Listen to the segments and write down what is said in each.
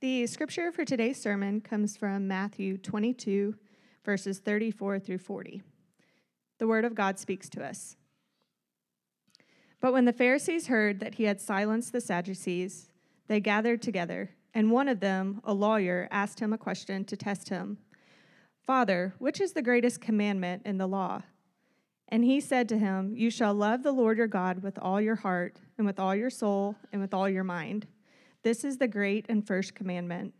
The scripture for today's sermon comes from Matthew 22, verses 34 through 40. The word of God speaks to us. But when the Pharisees heard that he had silenced the Sadducees, they gathered together, and one of them, a lawyer, asked him a question to test him. "Father, which is the greatest commandment in the law?" And he said to him, "You shall love the Lord your God with all your heart, and with all your soul, and with all your mind. This is the great and first commandment,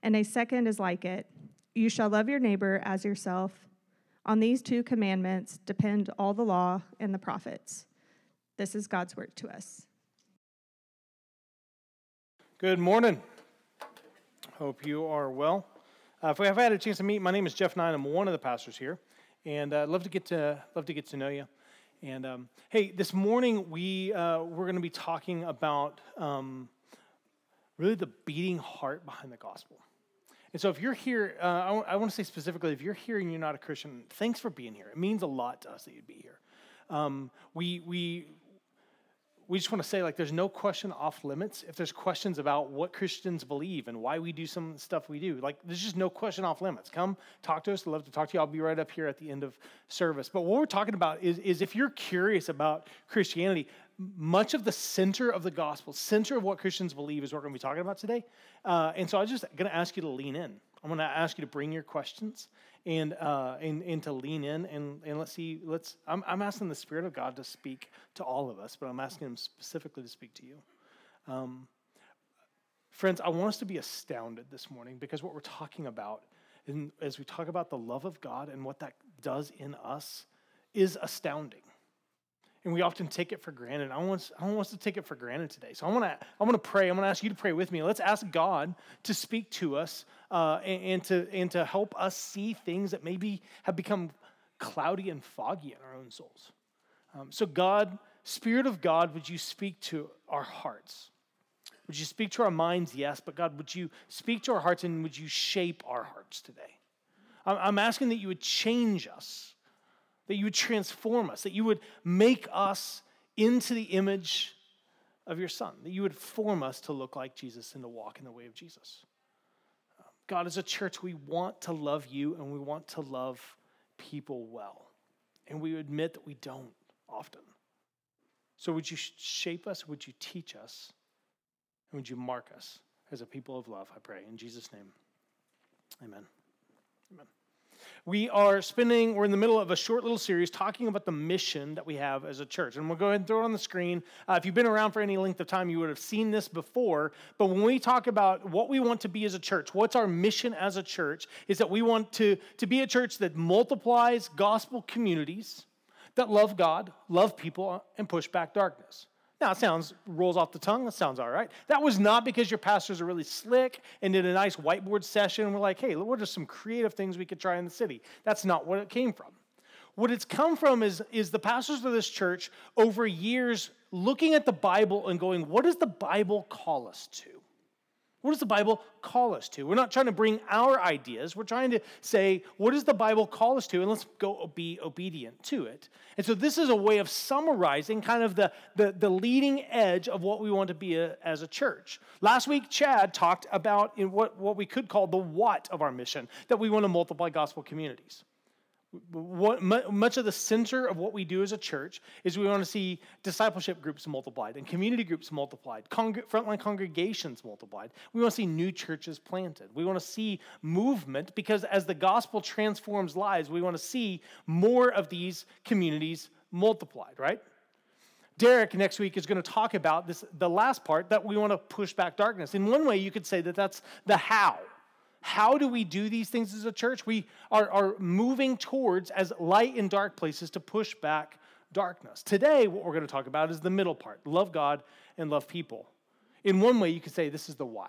and a second is like it. You shall love your neighbor as yourself. On these two commandments depend all the law and the prophets." This is God's word to us. Good morning. Hope you are well. If we have had a chance to meet, my name is Jeff Nine. I'm one of the pastors here, and I'd love to get to know you. And hey, this morning we're going to be talking about really the beating heart behind the gospel. And so if you're here, I want to say specifically, if you're here and you're not a Christian, thanks for being here. It means a lot to us that you'd be here. We just want to say, like, there's no question off limits. If there's questions about what Christians believe and why we do some stuff we do, like, there's just no question off limits. Come talk to us. I'd love to talk to you. I'll be right up here at the end of service. But what we're talking about is if you're curious about Christianity, much of the center of the gospel, center of what Christians believe is what we're going to be talking about today. And so I'm just going to ask you to lean in. I'm going to ask you to bring your questions and to lean in and let's see. I'm asking the Spirit of God to speak to all of us, but I'm asking Him specifically to speak to you, friends. I want us to be astounded this morning because what we're talking about, and as we talk about the love of God and what that does in us, is astounding. And we often take it for granted. I don't want us to take it for granted today. So I want to pray. I'm going to ask you to pray with me. Let's ask God to speak to us and to help us see things that maybe have become cloudy and foggy in our own souls. So God, Spirit of God, would you speak to our hearts? Would you speak to our minds? Yes, but God, would you speak to our hearts and would you shape our hearts today? I'm asking that you would change us, that you would transform us, that you would make us into the image of your Son, that you would form us to look like Jesus and to walk in the way of Jesus. God, as a church, we want to love you and we want to love people well. And we admit that we don't often. So would you shape us, would you teach us, and would you mark us as a people of love, I pray. In Jesus' name, amen. Amen. We're in the middle of a short little series talking about the mission that we have as a church. And we'll go ahead and throw it on the screen. If you've been around for any length of time, you would have seen this before. But when we talk about what we want to be as a church, what's our mission as a church, is that we want to be a church that multiplies gospel communities that love God, love people, and push back darkness. Now, it rolls off the tongue. That sounds all right. That was not because your pastors are really slick and did a nice whiteboard session and we're like, hey, what are some creative things we could try in the city? That's not what it came from. What it's come from is the pastors of this church over years looking at the Bible and going, what does the Bible call us to? What does the Bible call us to? We're not trying to bring our ideas. We're trying to say, what does the Bible call us to? And let's go be obedient to it. And so this is a way of summarizing kind of the leading edge of what we want to be as a church. Last week, Chad talked about in what we could call the what of our mission, that we want to multiply gospel communities. Much of the center of what we do as a church is we want to see discipleship groups multiplied and community groups multiplied, frontline congregations multiplied. We want to see new churches planted. We want to see movement because as the gospel transforms lives, we want to see more of these communities multiplied, right? Derek next week is going to talk about this, the last part, that we want to push back darkness. In one way, you could say that that's the how. How do we do these things as a church? We are moving towards as light in dark places to push back darkness. Today, what we're going to talk about is the middle part, love God and love people. In one way, you could say this is the why.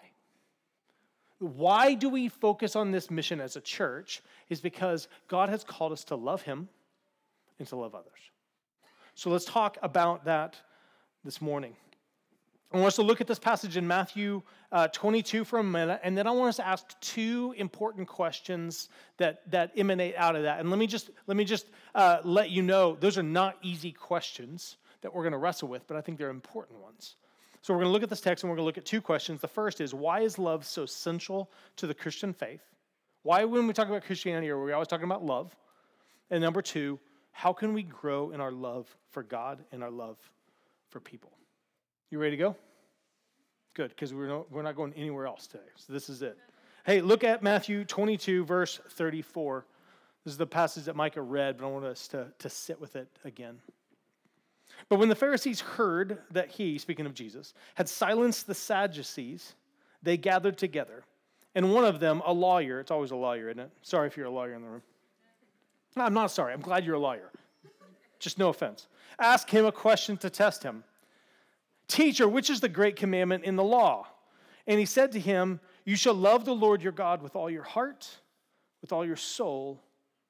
Why do we focus on this mission as a church is because God has called us to love Him and to love others. So let's talk about that this morning. I want us to look at this passage in Matthew 22 for a minute, and then I want us to ask two important questions that emanate out of that. And let me just let you know, those are not easy questions that we're going to wrestle with, but I think they're important ones. So we're going to look at this text, and we're going to look at two questions. The first is, why is love so central to the Christian faith? Why, when we talk about Christianity, are we always talking about love? And number two, how can we grow in our love for God and our love for people? You ready to go? Good, because we're not going anywhere else today. So this is it. Hey, look at Matthew 22, verse 34. This is the passage that Micah read, but I want us to sit with it again. But when the Pharisees heard that he, speaking of Jesus, had silenced the Sadducees, they gathered together. And one of them, a lawyer — it's always a lawyer, isn't it? Sorry if you're a lawyer in the room. No, I'm not sorry. I'm glad you're a lawyer. Just no offense. Asked him a question to test him. "Teacher, which is the great commandment in the law?" And he said to him, "You shall love the Lord your God with all your heart, with all your soul,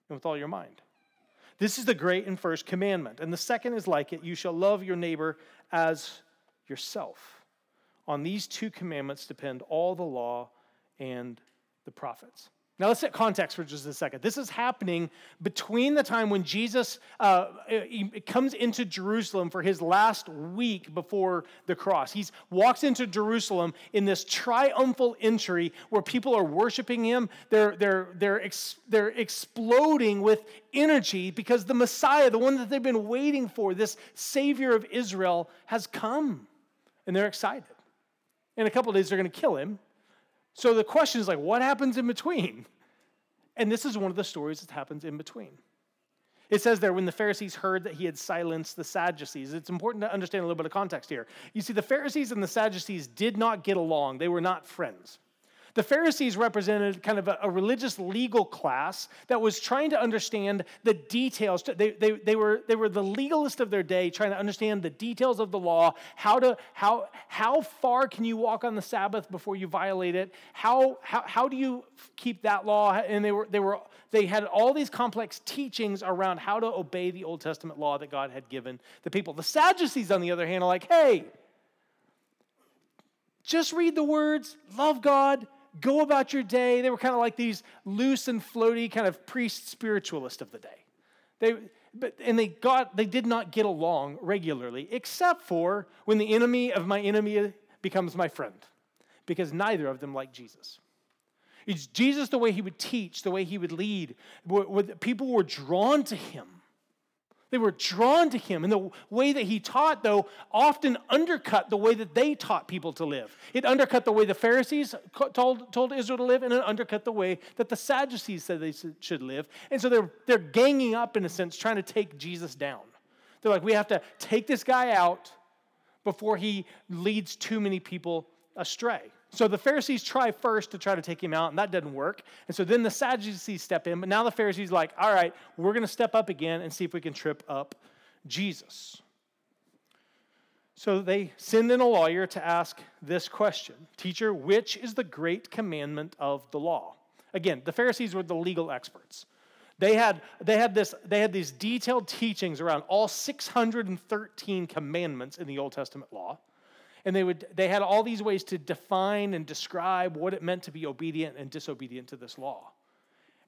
and with all your mind. This is the great and first commandment. And the second is like it. You shall love your neighbor as yourself. On these two commandments depend all the law and the prophets." Now let's set context for just a second. This is happening between the time when Jesus comes into Jerusalem for his last week before the cross. He walks into Jerusalem in this triumphal entry where people are worshiping him. They're exploding with energy because the Messiah, the one that they've been waiting for, this Savior of Israel, has come. And they're excited. In a couple of days, they're going to kill him. So the question is, like, what happens in between? And this is one of the stories that happens in between. It says there, when the Pharisees heard that he had silenced the Sadducees. It's important to understand a little bit of context here. You see, the Pharisees and the Sadducees did not get along. They were not friends. The Pharisees represented kind of a religious legal class that was trying to understand the details. They were the legalists of their day, trying to understand the details of the law. How far can you walk on the Sabbath before you violate it? How do you keep that law? And they had all these complex teachings around how to obey the Old Testament law that God had given the people. The Sadducees, on the other hand, are like, "Hey, just read the words, love God, go about your day." They were kind of like these loose and floaty kind of priest spiritualists of the day. They did not get along regularly, except for when the enemy of my enemy becomes my friend, because neither of them liked Jesus. It's Jesus, the way he would teach, the way he would lead. People were drawn to him. They were drawn to him, and the way that he taught, though, often undercut the way that they taught people to live. It undercut the way the Pharisees told Israel to live, and it undercut the way that the Sadducees said they should live. And so they're ganging up, in a sense, trying to take Jesus down. They're like, we have to take this guy out before he leads too many people astray. So the Pharisees try first to try to take him out, and that doesn't work. And so then the Sadducees step in, but now the Pharisees are like, all right, we're going to step up again and see if we can trip up Jesus. So they send in a lawyer to ask this question: "Teacher, which is the great commandment of the law?" Again, the Pharisees were the legal experts. They had these detailed teachings around all 613 commandments in the Old Testament law. And they had all these ways to define and describe what it meant to be obedient and disobedient to this law.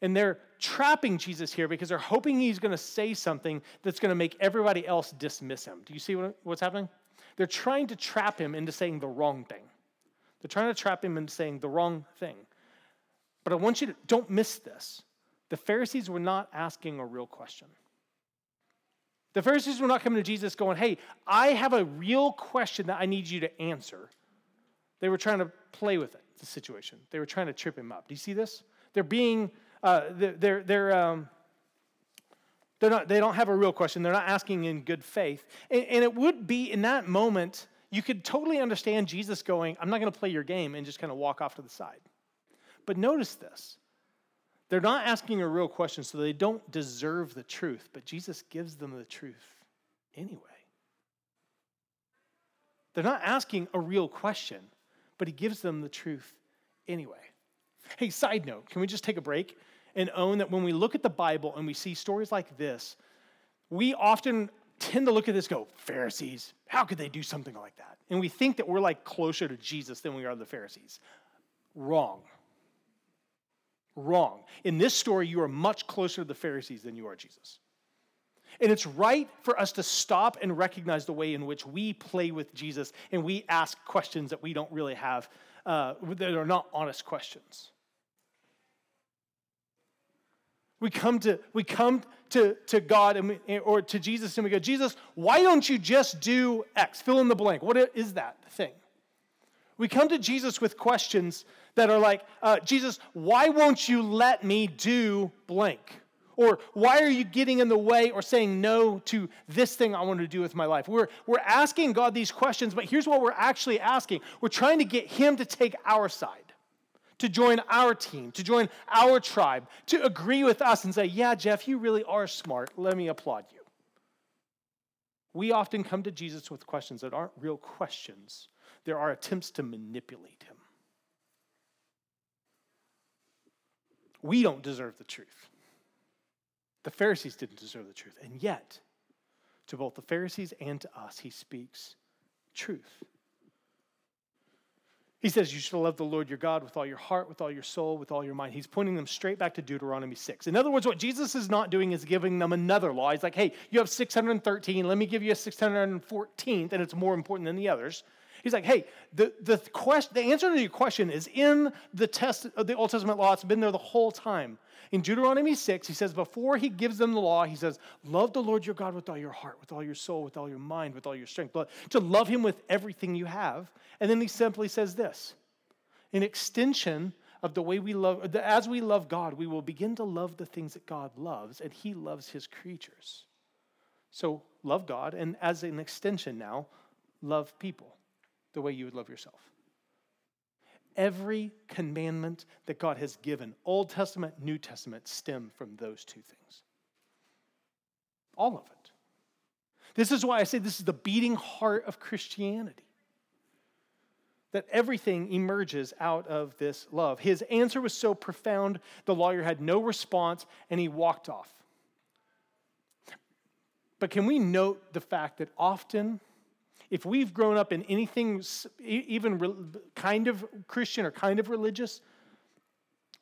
And they're trapping Jesus here because they're hoping he's going to say something that's going to make everybody else dismiss him. Do you see what's happening? They're trying to trap him into saying the wrong thing. But I want you to, don't miss this. The Pharisees were not asking a real question. The Pharisees were not coming to Jesus going, "Hey, I have a real question that I need you to answer." They were trying to play with it, the situation. They were trying to trip him up. Do you see this? They don't have a real question. They're not asking in good faith. And it would be in that moment, you could totally understand Jesus going, "I'm not going to play your game," and just kind of walk off to the side. But notice this. They're not asking a real question, so they don't deserve the truth, but Jesus gives them the truth anyway. They're not asking a real question, but he gives them the truth anyway. Hey, side note, can we just take a break and own that when we look at the Bible and we see stories like this, we often tend to look at this and go, "Pharisees, how could they do something like that?" And we think that we're like closer to Jesus than we are to the Pharisees. Wrong. In this story, you are much closer to the Pharisees than you are Jesus. And it's right for us to stop and recognize the way in which we play with Jesus and we ask questions that we don't really have, that are not honest questions. We come to God or to Jesus and we go, Jesus, why don't you just do X? Fill in the blank. What is that thing? We come to Jesus with questions that are like, Jesus, why won't you let me do blank? Or why are you getting in the way or saying no to this thing I want to do with my life? We're asking God these questions, but here's what we're actually asking. We're trying to get him to take our side, to join our team, to join our tribe, to agree with us and say, yeah, Jeff, you really are smart. Let me applaud you. We often come to Jesus with questions that aren't real questions. There are attempts to manipulate him. We don't deserve the truth. The Pharisees didn't deserve the truth. And yet, to both the Pharisees and to us, he speaks truth. He says, you shall love the Lord your God with all your heart, with all your soul, with all your mind. He's pointing them straight back to Deuteronomy 6. In other words, what Jesus is not doing is giving them another law. He's like, hey, you have 613. Let me give you a 614th, and it's more important than the others. He's like, hey, the answer to your question is in the Old Testament law. It's been there the whole time. In Deuteronomy 6, he says, before he gives them the law, he says, love the Lord your God with all your heart, with all your soul, with all your mind, with all your strength. To love him with everything you have. And then he simply says this, an extension of the way we love, as we love God, we will begin to love the things that God loves, and he loves his creatures. So love God, and as an extension now, love people the way you would love yourself. Every commandment that God has given, Old Testament, New Testament, stem from those two things. All of it. This is why I say this is the beating heart of Christianity. That everything emerges out of this love. His answer was so profound, the lawyer had no response, and he walked off. But can we note the fact that often, if we've grown up in anything even kind of Christian or kind of religious,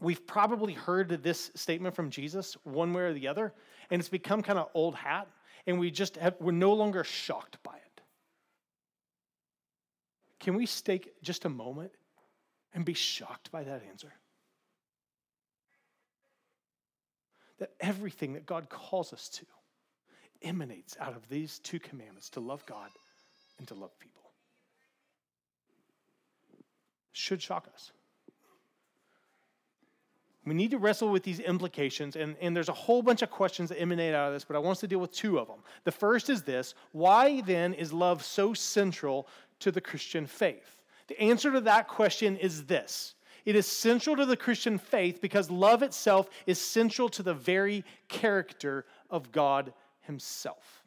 we've probably heard this statement from Jesus one way or the other, and it's become kind of old hat, and we're no longer shocked by it. Can we take just a moment and be shocked by that answer? That everything that God calls us to emanates out of these two commandments, to love God and to love people. Should shock us. We need to wrestle with these implications, and there's a whole bunch of questions that emanate out of this, but I want us to deal with two of them. The first is this: why then is love so central to the Christian faith? The answer to that question is this: it is central to the Christian faith because love itself is central to the very character of God himself.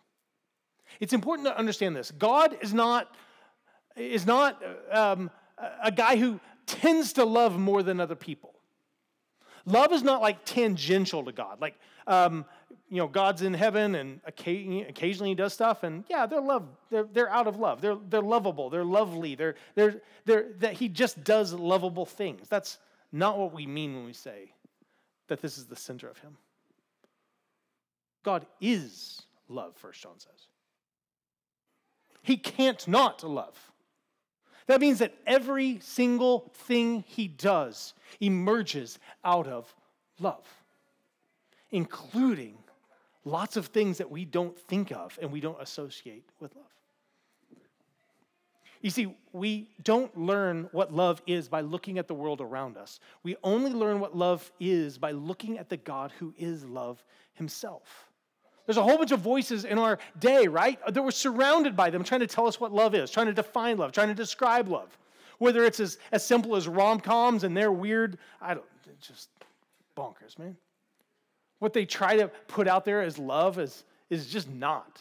It's important to understand this. God is not a guy who tends to love more than other people. Love is not like tangential to God. Like, God's in heaven and occasionally he does stuff, and yeah, they're love. They're out of love. They're lovable. They're lovely. That he just does lovable things. That's not what we mean when we say that this is the center of him. God is love, 1 John says. He can't not love. That means that every single thing he does emerges out of love, including lots of things that we don't think of and we don't associate with love. You see, we don't learn what love is by looking at the world around us. We only learn what love is by looking at the God who is love himself. There's a whole bunch of voices in our day, right, that we're surrounded by them trying to tell us what love is, trying to define love, trying to describe love, whether it's as simple as rom-coms and their weird, just bonkers, man. What they try to put out there as love is just not.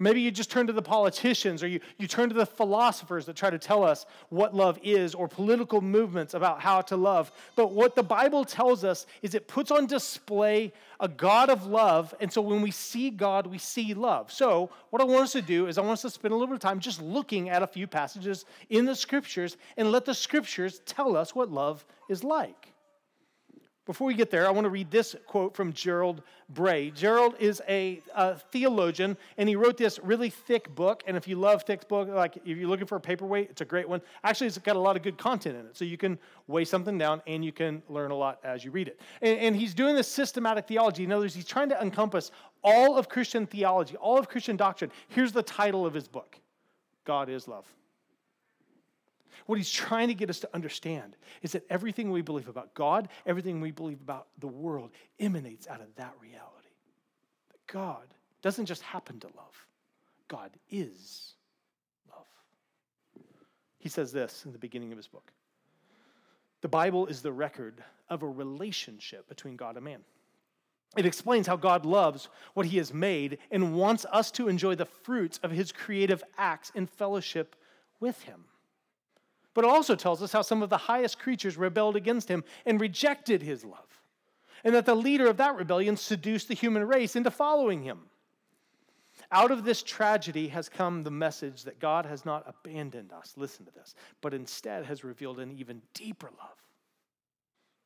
Maybe you just turn to the politicians, or you turn to the philosophers that try to tell us what love is, or political movements about how to love. But what the Bible tells us is it puts on display a God of love, and so when we see God, we see love. So what I want us to do is I want us to spend a little bit of time just looking at a few passages in the Scriptures and let the Scriptures tell us what love is like. Before we get there, I want to read this quote from Gerald Bray. Gerald is a theologian, and he wrote this really thick book. And if you love thick book, like if you're looking for a paperweight, it's a great one. Actually, it's got a lot of good content in it, so you can weigh something down, and you can learn a lot as you read it. And he's doing this systematic theology. In other words, he's trying to encompass all of Christian theology, all of Christian doctrine. Here's the title of his book, God is Love. What he's trying to get us to understand is that everything we believe about God, everything we believe about the world emanates out of that reality. That God doesn't just happen to love. God is love. He says this in the beginning of his book. The Bible is the record of a relationship between God and man. It explains how God loves what he has made and wants us to enjoy the fruits of his creative acts in fellowship with him. But it also tells us how some of the highest creatures rebelled against him and rejected his love, and that the leader of that rebellion seduced the human race into following him. Out of this tragedy has come the message that God has not abandoned us, listen to this, but instead has revealed an even deeper love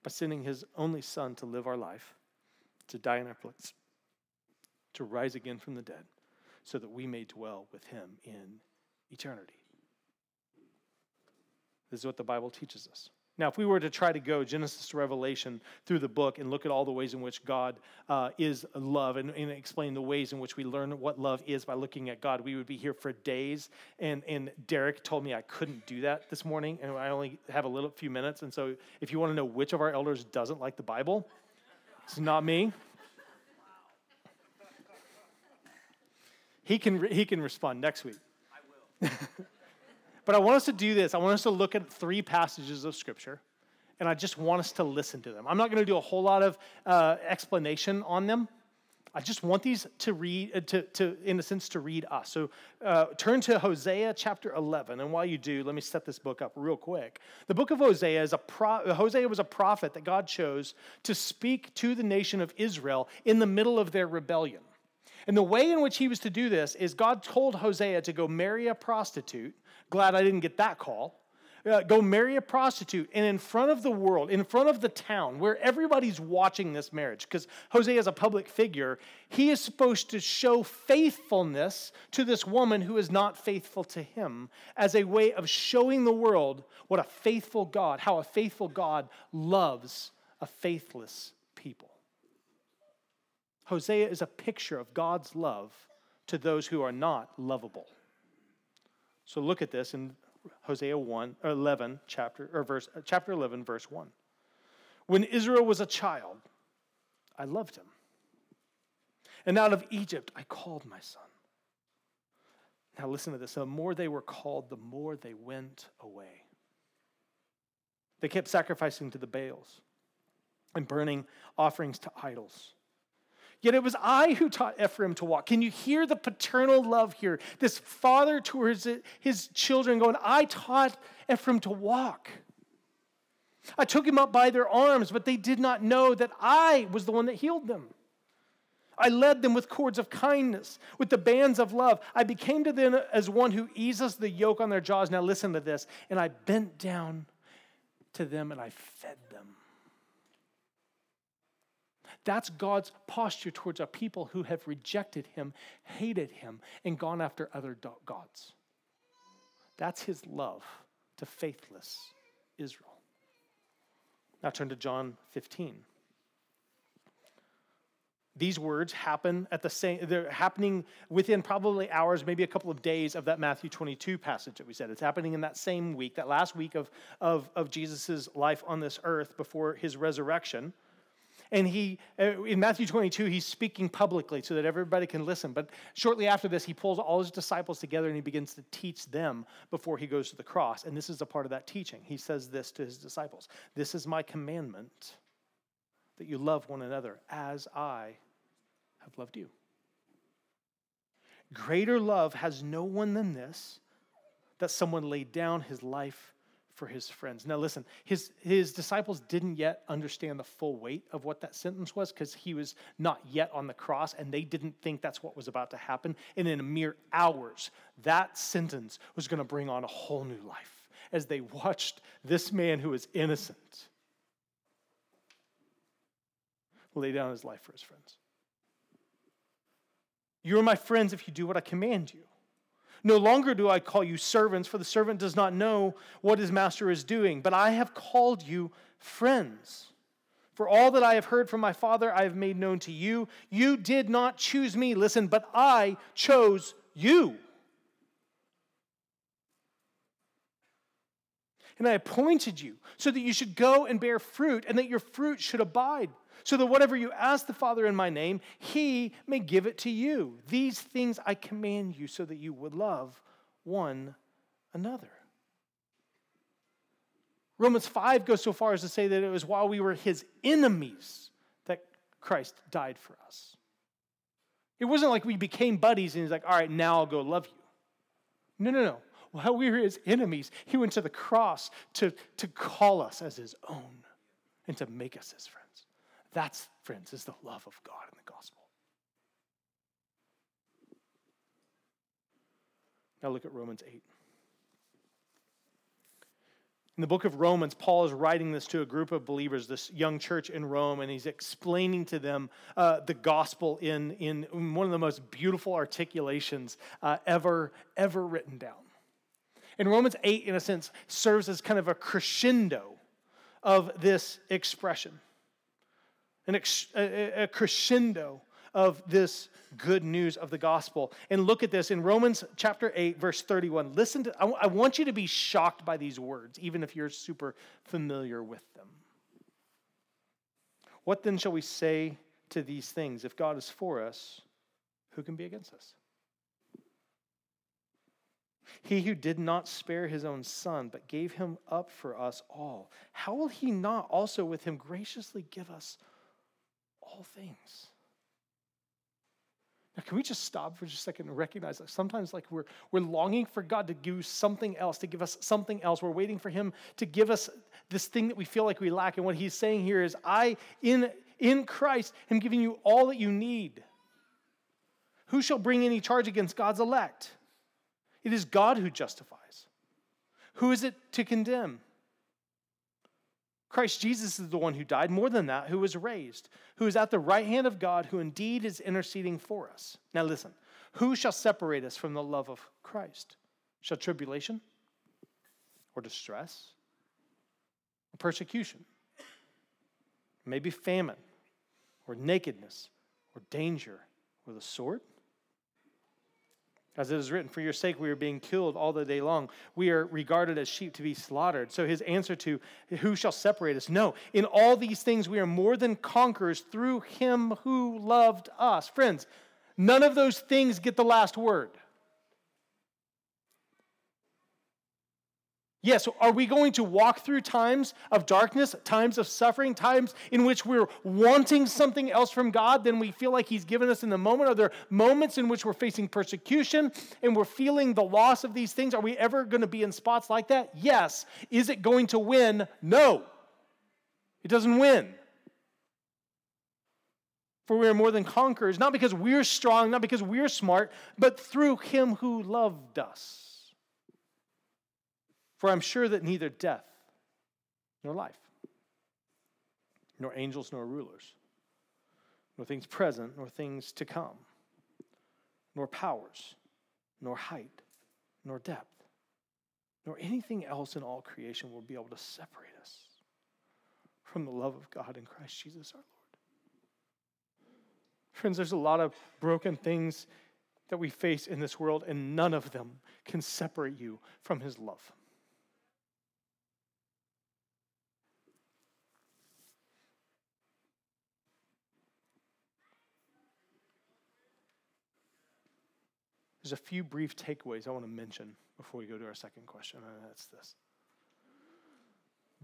by sending his only son to live our life, to die in our place, to rise again from the dead, so that we may dwell with him in eternity. This is what the Bible teaches us. Now, if we were to try to go Genesis to Revelation through the book and look at all the ways in which God is love and explain the ways in which we learn what love is by looking at God, we would be here for days. And Derek told me I couldn't do that this morning, and I only have a few minutes. And so if you want to know which of our elders doesn't like the Bible, it's not me. He can respond next week. I will. But I want us to do this. I want us to look at 3 passages of Scripture, and I just want us to listen to them. I'm not going to do a whole lot of explanation on them. I just want these to read, in a sense, to read us. So turn to Hosea chapter 11, and while you do, let me set this book up real quick. The book of Hosea is Hosea was a prophet that God chose to speak to the nation of Israel in the middle of their rebellion. And the way in which he was to do this is God told Hosea to go marry a prostitute. Glad I didn't get that call. Go marry a prostitute, and in front of the world, in front of the town, where everybody's watching this marriage, because Hosea is a public figure, he is supposed to show faithfulness to this woman who is not faithful to him as a way of showing the world what a faithful God, how a faithful God loves a faithless people. Hosea is a picture of God's love to those who are not lovable. So look at this in Hosea 11, chapter 11, verse 1. When Israel was a child, I loved him, and out of Egypt I called my son. Now listen to this. The more they were called, the more they went away. They kept sacrificing to the Baals and burning offerings to idols. Yet it was I who taught Ephraim to walk. Can you hear the paternal love here? This father towards his children going, I taught Ephraim to walk. I took him up by their arms, but they did not know that I was the one that healed them. I led them with cords of kindness, with the bands of love. I became to them as one who eases the yoke on their jaws. Now listen to this. And I bent down to them and I fed them. That's God's posture towards a people who have rejected him, hated him, and gone after other gods. That's his love to faithless Israel. Now turn to John 15. These words happen they're happening within probably hours, maybe a couple of days of that Matthew 22 passage that we said. It's happening in that same week, that last week of Jesus' life on this earth before his resurrection. And he, in Matthew 22, he's speaking publicly so that everybody can listen. But shortly after this, he pulls all his disciples together and he begins to teach them before he goes to the cross. And this is a part of that teaching. He says this to his disciples. This is my commandment, that you love one another as I have loved you. Greater love has no one than this, that someone laid down his life for his friends. Now listen, his disciples didn't yet understand the full weight of what that sentence was, because he was not yet on the cross, and they didn't think that's what was about to happen. And in a mere hours, that sentence was going to bring on a whole new life as they watched this man who was innocent lay down his life for his friends. You are my friends if you do what I command you. No longer do I call you servants, for the servant does not know what his master is doing, but I have called you friends. For all that I have heard from my Father, I have made known to you. You did not choose me, listen, but I chose you. And I appointed you so that you should go and bear fruit and that your fruit should abide, so that whatever you ask the Father in my name, he may give it to you. These things I command you so that you would love one another. Romans 5 goes so far as to say that it was while we were his enemies that Christ died for us. It wasn't like we became buddies and he's like, all right, now I'll go love you. No. While we were his enemies, he went to the cross to call us as his own and to make us his friends. That's, friends, is the love of God in the gospel. Now look at Romans 8. In the book of Romans, Paul is writing this to a group of believers, this young church in Rome, and he's explaining to them the gospel in one of the most beautiful articulations ever written down. And Romans 8, in a sense, serves as kind of a crescendo of this expression, a crescendo of this good news of the gospel. And look at this in Romans chapter 8, verse 31. Listen to, I want you to be shocked by these words, even if you're super familiar with them. What then shall we say to these things? If God is for us, who can be against us? He who did not spare his own son, but gave him up for us all, how will he not also with him graciously give us all things? Now, can we just stop for just a second and recognize that sometimes we're longing for God to do something else, to give us something else. We're waiting for him to give us this thing that we feel like we lack. And what he's saying here is, I, in Christ, am giving you all that you need. Who shall bring any charge against God's elect? It is God who justifies. Who is it to condemn? Christ Jesus is the one who died, more than that, who was raised, who is at the right hand of God, who indeed is interceding for us. Now listen, who shall separate us from the love of Christ? Shall tribulation or distress or persecution, maybe famine or nakedness or danger or the sword? As it is written, for your sake we are being killed all the day long. We are regarded as sheep to be slaughtered. So his answer to who shall separate us? No, in all these things we are more than conquerors through him who loved us. Friends, none of those things get the last word. Yes, are we going to walk through times of darkness, times of suffering, times in which we're wanting something else from God than we feel like he's given us in the moment? Are there moments in which we're facing persecution and we're feeling the loss of these things? Are we ever going to be in spots like that? Yes. Is it going to win? No. It doesn't win. For we are more than conquerors, not because we're strong, not because we're smart, but through him who loved us. For I'm sure that neither death, nor life, nor angels, nor rulers, nor things present, nor things to come, nor powers, nor height, nor depth, nor anything else in all creation will be able to separate us from the love of God in Christ Jesus our Lord. Friends, there's a lot of broken things that we face in this world, and none of them can separate you from his love. There's a few brief takeaways I want to mention before we go to our second question, and that's this.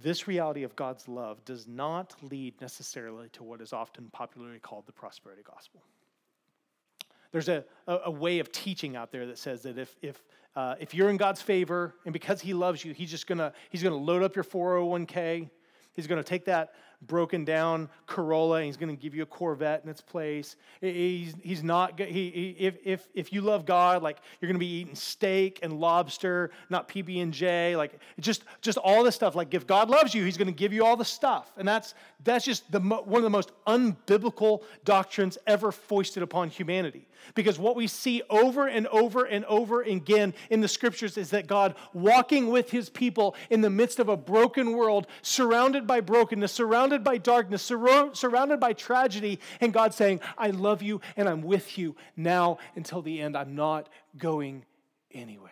This reality of God's love does not lead necessarily to what is often popularly called the prosperity gospel. There's a way of teaching out there that says that if you're in God's favor and because he loves you, he's gonna load up your 401k. He's going to take that broken down Corolla, and he's going to give you a Corvette in its place. He's not. If you love God, like, you're going to be eating steak and lobster, not PB&J. Like, just all this stuff. Like, if God loves you, he's going to give you all the stuff. And that's just one of the most unbiblical doctrines ever foisted upon humanity. Because what we see over and over and over again in the scriptures is that God, walking with his people in the midst of a broken world, surrounded by brokenness, surrounded by darkness, surrounded by tragedy, and God saying, I love you and I'm with you now until the end. I'm not going anywhere.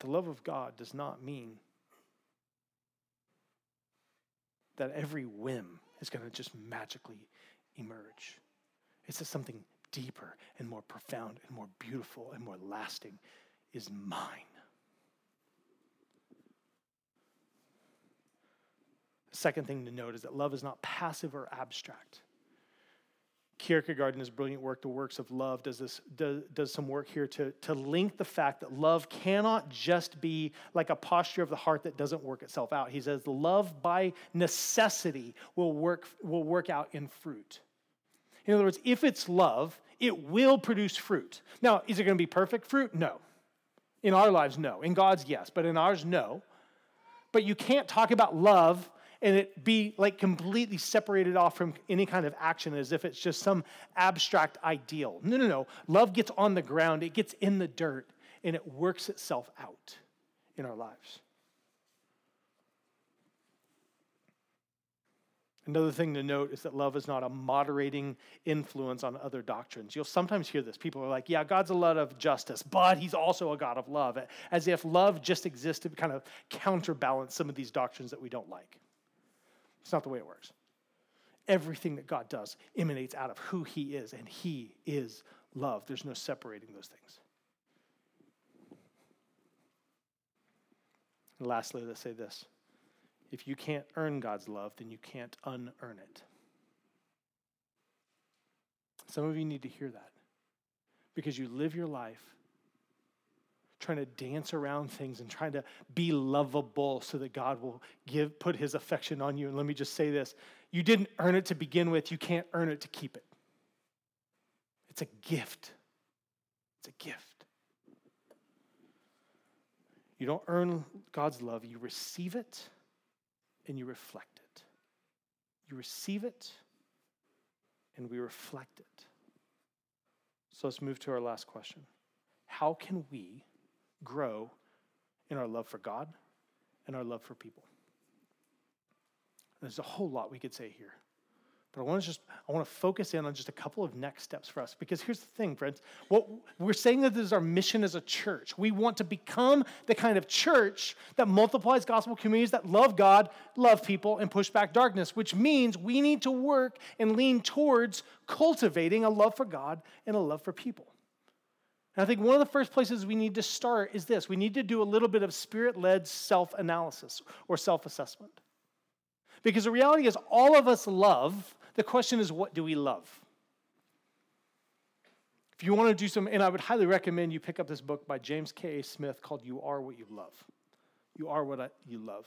The love of God does not mean that every whim is going to just magically emerge. It's that something deeper and more profound and more beautiful and more lasting is mine. The second thing to note is that love is not passive or abstract. Kierkegaard, in his brilliant work, The Works of Love, does some work here to link the fact that love cannot just be like a posture of the heart that doesn't work itself out. He says love by necessity will work out in fruit. In other words, if it's love, it will produce fruit. Now, is it going to be perfect fruit? No. In our lives, no. In God's, yes. But in ours, no. But you can't talk about love and it be like completely separated off from any kind of action as if it's just some abstract ideal. No. Love gets on the ground. It gets in the dirt. And it works itself out in our lives. Another thing to note is that love is not a moderating influence on other doctrines. You'll sometimes hear this. People are like, yeah, God's a lot of justice, but he's also a God of love. As if love just exists to kind of counterbalance some of these doctrines that we don't like. It's not the way it works. Everything that God does emanates out of who he is, and he is love. There's no separating those things. And lastly, let's say this. If you can't earn God's love, then you can't unearn it. Some of you need to hear that because you live your life trying to dance around things and trying to be lovable so that God will put his affection on you. And let me just say this. You didn't earn it to begin with. You can't earn it to keep it. It's a gift. It's a gift. You don't earn God's love. You receive it and you reflect it. You receive it and we reflect it. So let's move to our last question. How can we grow in our love for God and our love for people? There's a whole lot we could say here, but I want to focus in on just a couple of next steps for us, because here's the thing, friends. What we're saying that this is our mission as a church. We want to become the kind of church that multiplies gospel communities that love God, love people, and push back darkness, which means we need to work and lean towards cultivating a love for God and a love for people. And I think one of the first places we need to start is this. We need to do a little bit of spirit-led self-analysis or self-assessment. Because the reality is all of us love. The question is, what do we love? If you want to do some, and I would highly recommend you pick up this book by James K. A. Smith called You Are What You Love. You Are What You Love.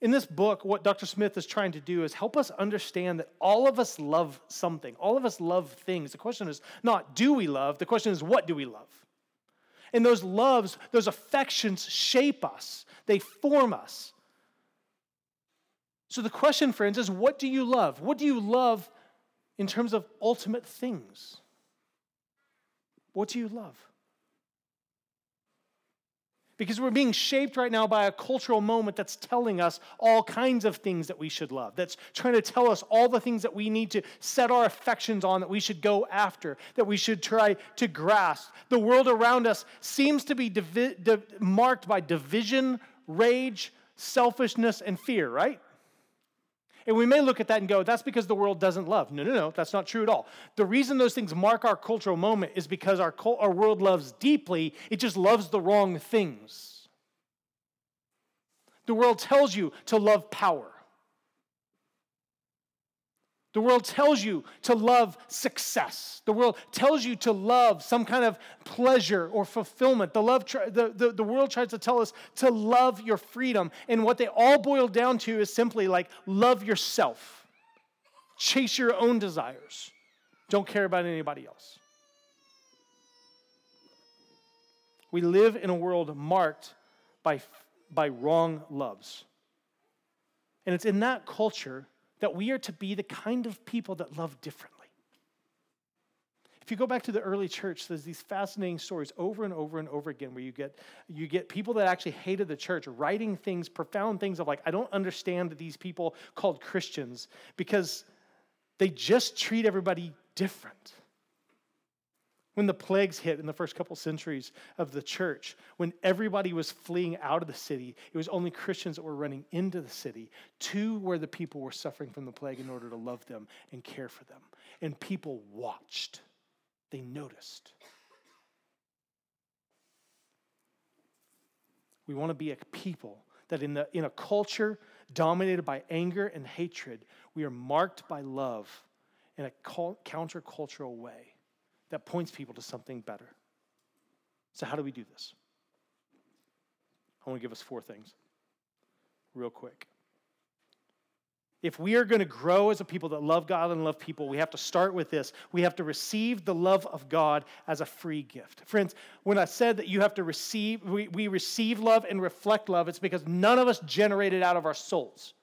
In this book, what Dr. Smith is trying to do is help us understand that all of us love something. All of us love things. The question is not, do we love? The question is, what do we love? And those loves, those affections shape us. They form us. So the question, friends, is what do you love? What do you love in terms of ultimate things? What do you love? Because we're being shaped right now by a cultural moment that's telling us all kinds of things that we should love, that's trying to tell us all the things that we need to set our affections on, that we should go after, that we should try to grasp. The world around us seems to be marked by division, rage, selfishness, and fear, right? And we may look at that and go, that's because the world doesn't love. No, that's not true at all. The reason those things mark our cultural moment is because our world loves deeply. It just loves the wrong things. The world tells you to love power. The world tells you to love success. The world tells you to love some kind of pleasure or fulfillment. The world tries to tell us to love your freedom. And what they all boil down to is simply like, love yourself. Chase your own desires. Don't care about anybody else. We live in a world marked by wrong loves. And it's in that culture that we are to be the kind of people that love differently. If you go back to the early church, there's these fascinating stories over and over and over again where you get people that actually hated the church writing things, profound things of like, I don't understand these people called Christians because they just treat everybody different. When the plagues hit in the first couple centuries of the church, when everybody was fleeing out of the city, it was only Christians that were running into the city to where the people were suffering from the plague in order to love them and care for them. And people watched. They noticed. We want to be a people that in a culture dominated by anger and hatred, we are marked by love in a countercultural way that points people to something better. So how do we do this? I want to give us four things real quick. If we are going to grow as a people that love God and love people, we have to start with this. We have to receive the love of God as a free gift. Friends, when I said that you have to receive, we receive love and reflect love, it's because none of us generate it out of our souls.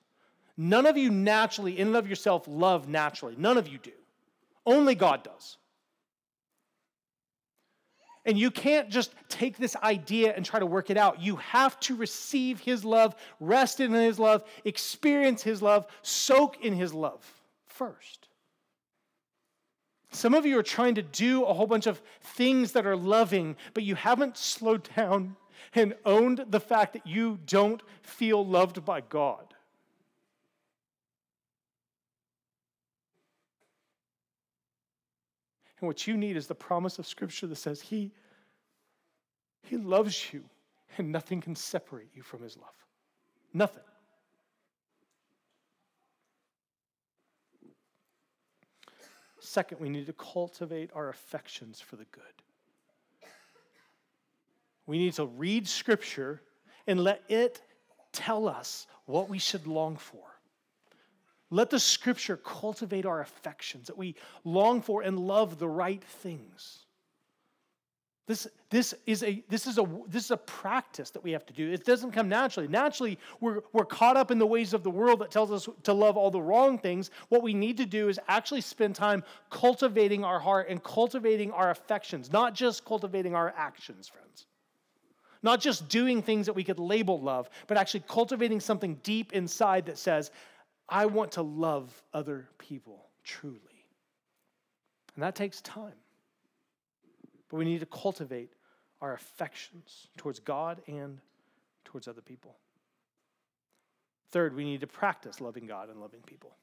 None of you naturally, in and of yourself, love naturally. None of you do. Only God does. And you can't just take this idea and try to work it out. You have to receive his love, rest in his love, experience his love, soak in his love first. Some of you are trying to do a whole bunch of things that are loving, but you haven't slowed down and owned the fact that you don't feel loved by God. And what you need is the promise of Scripture that says He loves you and nothing can separate you from his love. Nothing. Second, we need to cultivate our affections for the good. We need to read Scripture and let it tell us what we should long for. Let the Scripture cultivate our affections, that we long for and love the right things. This is a practice that we have to do. It doesn't come naturally. Naturally, we're caught up in the ways of the world that tells us to love all the wrong things. What we need to do is actually spend time cultivating our heart and cultivating our affections, not just cultivating our actions, friends. Not just doing things that we could label love, but actually cultivating something deep inside that says, I want to love other people truly. And that takes time. But we need to cultivate our affections towards God and towards other people. Third, we need to practice loving God and loving people.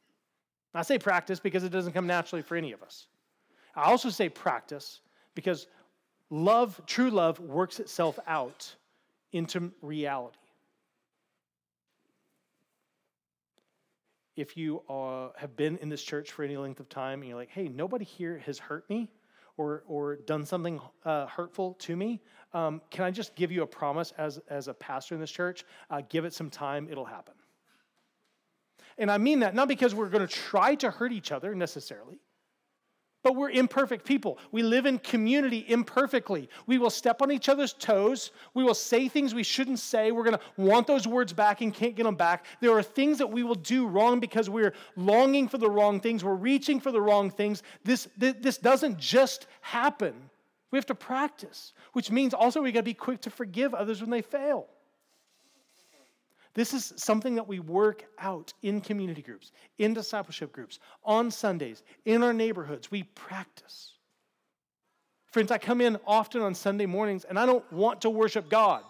I say practice because it doesn't come naturally for any of us. I also say practice because love, true love, works itself out into reality. If you have been in this church for any length of time and you're like, hey, nobody here has hurt me or done something hurtful to me, can I just give you a promise as a pastor in this church? Give it some time, it'll happen. And I mean that not because we're going to try to hurt each other necessarily, but we're imperfect people. We live in community imperfectly. We will step on each other's toes. We will say things we shouldn't say. We're going to want those words back and can't get them back. There are things that we will do wrong because we're longing for the wrong things. We're reaching for the wrong things. This doesn't just happen. We have to practice, which means also we got to be quick to forgive others when they fail. This is something that we work out in community groups, in discipleship groups, on Sundays, in our neighborhoods. We practice. Friends, I come in often on Sunday mornings, and I don't want to worship God.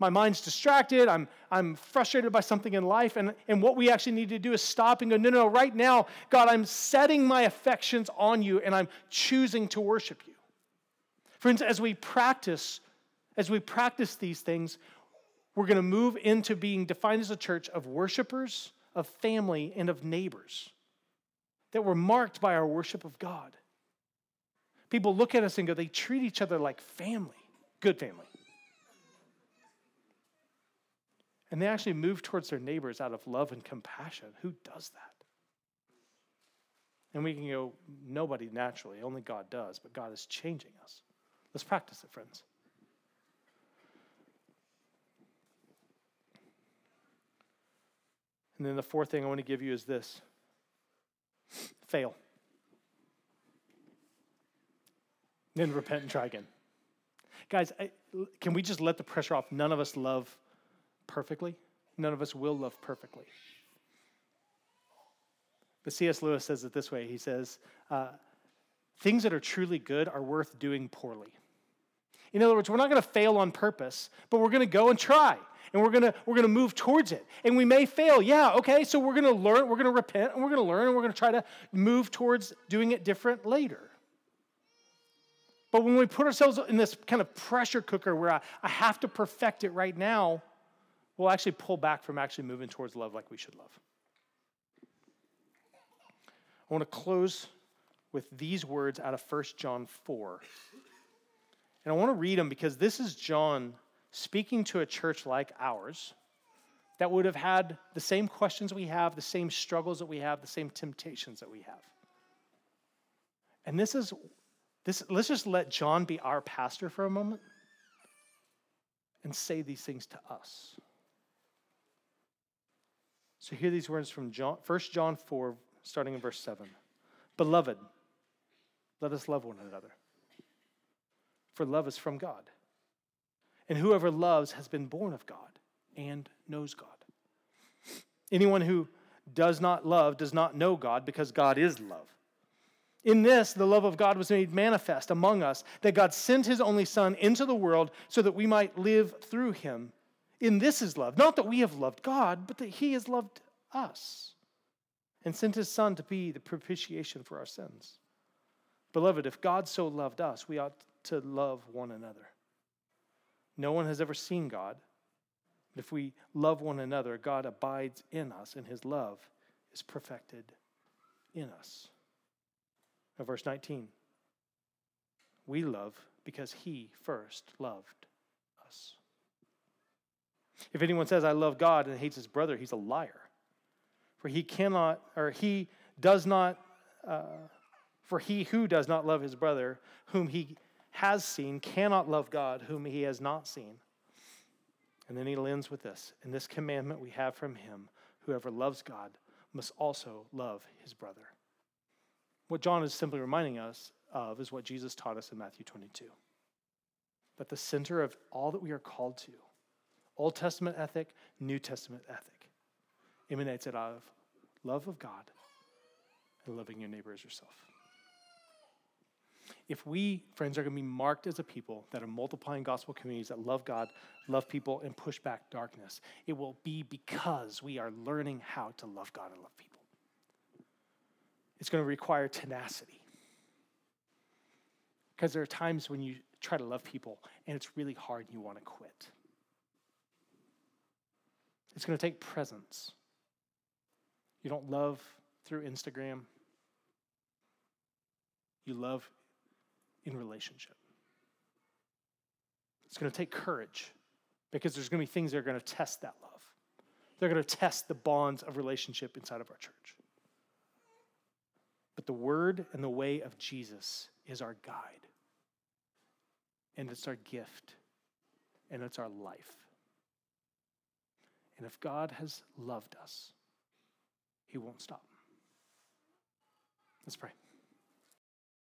My mind's distracted. I'm frustrated by something in life, and what we actually need to do is stop and go, no, right now, God, I'm setting my affections on you, and I'm choosing to worship you. Friends, as we practice these things, we're going to move into being defined as a church of worshipers, of family, and of neighbors. that we're marked by our worship of God. People look at us and go, they treat each other like family, good family. And they actually move towards their neighbors out of love and compassion. Who does that? And we can go, nobody naturally, only God does, but God is changing us. Let's practice it, friends. And then the fourth thing I want to give you is this. Fail. Then repent and try again. Guys, can we just let the pressure off? None of us love perfectly. None of us will love perfectly. But C.S. Lewis says it this way. He says, things that are truly good are worth doing poorly. In other words, we're not going to fail on purpose, but we're going to go and try. And we're going to move towards it. And we may fail. Yeah, okay, so we're going to learn, we're going to repent, and we're going to learn, and we're going to try to move towards doing it different later. But when we put ourselves in this kind of pressure cooker where I have to perfect it right now, we'll actually pull back from actually moving towards love like we should love. I want to close with these words out of 1 John 4. And I want to read them because this is John speaking to a church like ours that would have had the same questions we have, the same struggles that we have, the same temptations that we have. And this is, let's just let John be our pastor for a moment and say these things to us. So hear these words from 1 John 4, starting in verse 7. Beloved, let us love one another, for love is from God. And whoever loves has been born of God and knows God. Anyone who does not love does not know God, because God is love. In this, the love of God was made manifest among us, that God sent his only Son into the world so that we might live through him. In this is love, not that we have loved God, but that he has loved us and sent his Son to be the propitiation for our sins. Beloved, if God so loved us, we ought to love one another. No one has ever seen God. If we love one another, God abides in us, and his love is perfected in us. Now, verse 19, we love because he first loved us. If anyone says, I love God and hates his brother, he's a liar. For he who does not love his brother, whom he has seen, cannot love God, whom he has not seen. And then he ends with this, in this commandment we have from him, whoever loves God must also love his brother. What John is simply reminding us of is what Jesus taught us in Matthew 22. That the center of all that we are called to, Old Testament ethic, New Testament ethic, emanates out of love of God and loving your neighbor as yourself. If we, friends, are going to be marked as a people that are multiplying gospel communities that love God, love people, and push back darkness, it will be because we are learning how to love God and love people. It's going to require tenacity. Because there are times when you try to love people and it's really hard and you want to quit. It's going to take presence. You don't love through Instagram. You love in relationship. It's going to take courage because there's going to be things that are going to test that love. They're going to test the bonds of relationship inside of our church. But the word and the way of Jesus is our guide. And it's our gift. And it's our life. And if God has loved us, he won't stop. Let's pray.